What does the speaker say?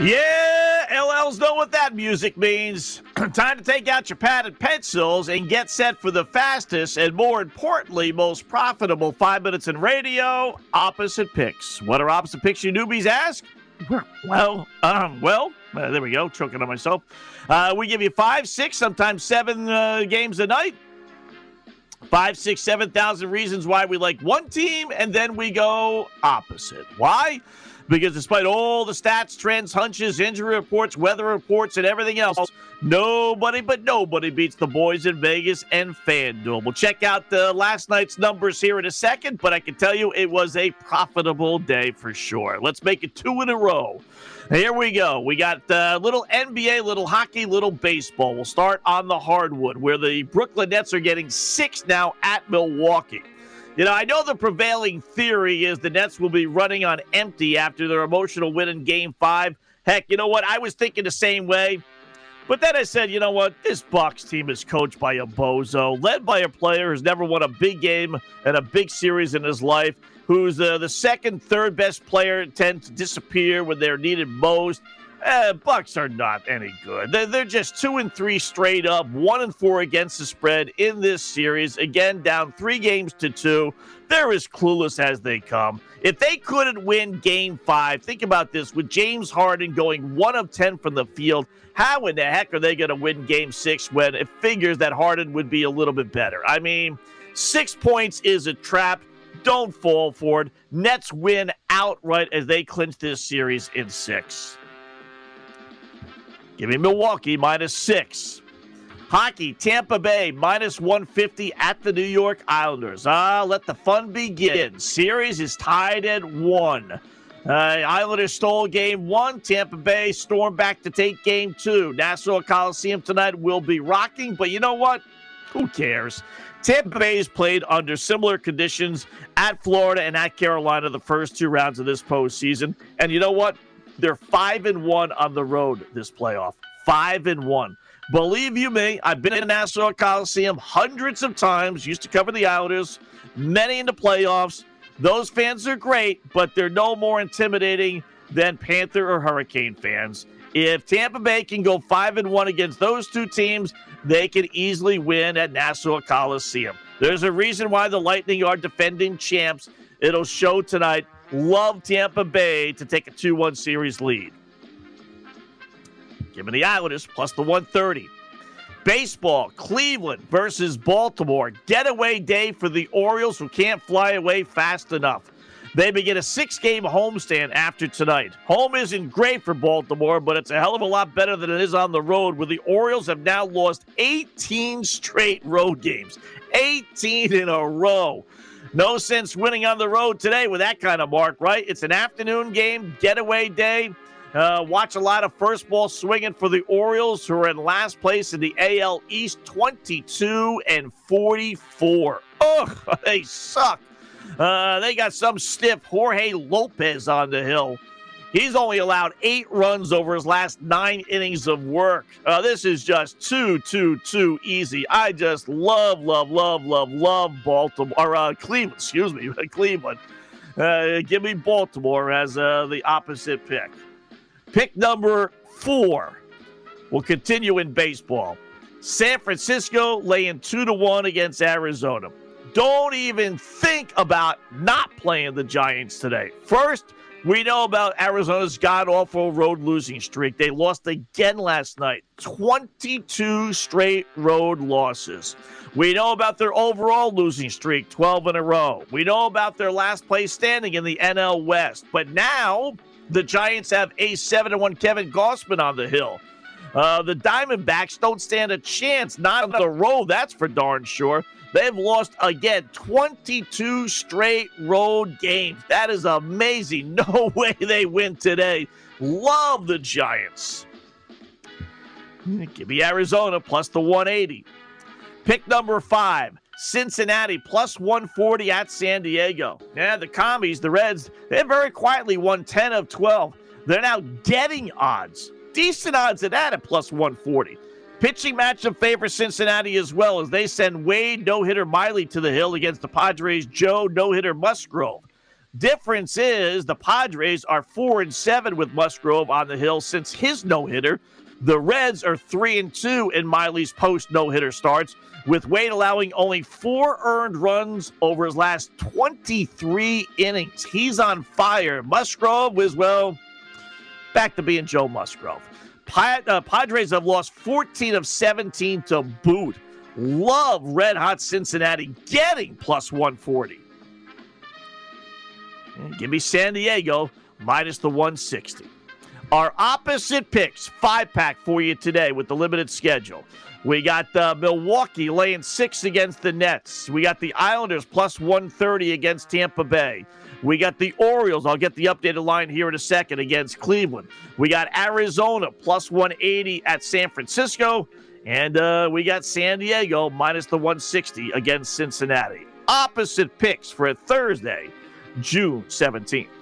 Yeah, LLs know what that music means. Time to take out your pad and pencils and get set for the fastest and, more importantly, most profitable 5 minutes in radio, opposite picks. What are opposite picks, you newbies ask? Well, there we go, choking on myself. We give you 5, 6, sometimes 7 games a night. 5, 6, 7,000 reasons why we like one team, and then we go opposite. Why? Because despite all the stats, trends, hunches, injury reports, weather reports, and everything else, nobody beats the boys in Vegas and FanDuel. We'll check out last night's numbers here in a second, but I can tell you it was a profitable day for sure. Let's make it 2 in a row. Here we go. We got little NBA, little hockey, little baseball. We'll start on the hardwood, where the Brooklyn Nets are getting 6 now at Milwaukee. You know, I know the prevailing theory is the Nets will be running on empty after their emotional win in Game 5. Heck, you know what? I was thinking the same way. But then I said, you know what? This Bucks team is coached by a bozo, led by a player who's never won a big game and a big series in his life, who's the second, third best player, tend to disappear when they're needed most. Bucks are not any good. They're just 2-3 straight up, 1-4 against the spread in this series. Again, down 3 games to 2. They're as clueless as they come. If they couldn't win Game 5, think about this. With James Harden going 1 of 10 from the field, how in the heck are they going to win Game 6 when it figures that Harden would be a little bit better? I mean, 6 points is a trap. Don't fall for it. Nets win outright as they clinch this series in 6. Give me Milwaukee, -6. Hockey, Tampa Bay, -150 at the New York Islanders. Let the fun begin. Series is tied at 1. Islanders stole Game 1. Tampa Bay stormed back to take Game 2. Nassau Coliseum tonight will be rocking, but you know what? Who cares? Tampa Bay has played under similar conditions at Florida and at Carolina the first 2 rounds of this postseason. And you know what? They're 5-1 on the road this playoff. 5-1. Believe you me, I've been in Nassau Coliseum hundreds of times. Used to cover the Islanders, many in the playoffs. Those fans are great, but they're no more intimidating than Panther or Hurricane fans. If Tampa Bay can go 5-1 against those 2 teams, they can easily win at Nassau Coliseum. There's a reason why the Lightning are defending champs. It'll show tonight. Love Tampa Bay to take a 2-1 series lead. Give me the Islanders plus the 130. Baseball, Cleveland versus Baltimore. Getaway day for the Orioles, who can't fly away fast enough. They begin a 6-game homestand after tonight. Home isn't great for Baltimore, but it's a hell of a lot better than it is on the road, where the Orioles have now lost 18 straight road games. 18 in a row. No sense winning on the road today with that kind of mark, right? It's an afternoon game, getaway day. Watch a lot of first ball swinging for the Orioles, who are in last place in the AL East, 22-44. Ugh, they suck. They got some stiff Jorge Lopez on the hill. He's only allowed 8 runs over his last 9 innings of work. This is just too easy. I just love Baltimore. Or Cleveland, excuse me, Cleveland. Give me Baltimore as the opposite pick. Pick number 4 will continue in baseball. San Francisco laying 2-1 against Arizona. Don't even think about not playing the Giants today. First, we know about Arizona's god-awful road losing streak. They lost again last night. 22 straight road losses. We know about their overall losing streak, 12 in a row. We know about their last place standing in the NL West. But now the Giants have a 7-1 Kevin Gausman on the hill. The Diamondbacks don't stand a chance. Not on the road, that's for darn sure. They've lost, again, 22 straight road games. That is amazing. No way they win today. Love the Giants. Give me Arizona plus the 180. Pick number 5, Cincinnati plus 140 at San Diego. Yeah, the commies, the Reds, they very quietly won 10 of 12. They're now getting odds. Decent odds at that at plus 140. Pitching matchup favors Cincinnati as well, as they send Wade no-hitter Miley to the hill against the Padres' Joe no-hitter Musgrove. Difference is the Padres are 4-7 with Musgrove on the hill since his no-hitter. The Reds are 3-2 in Miley's post no-hitter starts, with Wade allowing only 4 earned runs over his last 23 innings. He's on fire. Musgrove is, well, back to being Joe Musgrove. Padres have lost 14 of 17 to boot. Love red-hot Cincinnati getting plus 140. And give me San Diego minus the 160. Our opposite picks, 5-pack for you today with the limited schedule. We got Milwaukee laying 6 against the Nets. We got the Islanders plus 130 against Tampa Bay. We got the Orioles, I'll get the updated line here in a second, against Cleveland. We got Arizona plus 180 at San Francisco. And we got San Diego minus the 160 against Cincinnati. Opposite picks for Thursday, June 17th.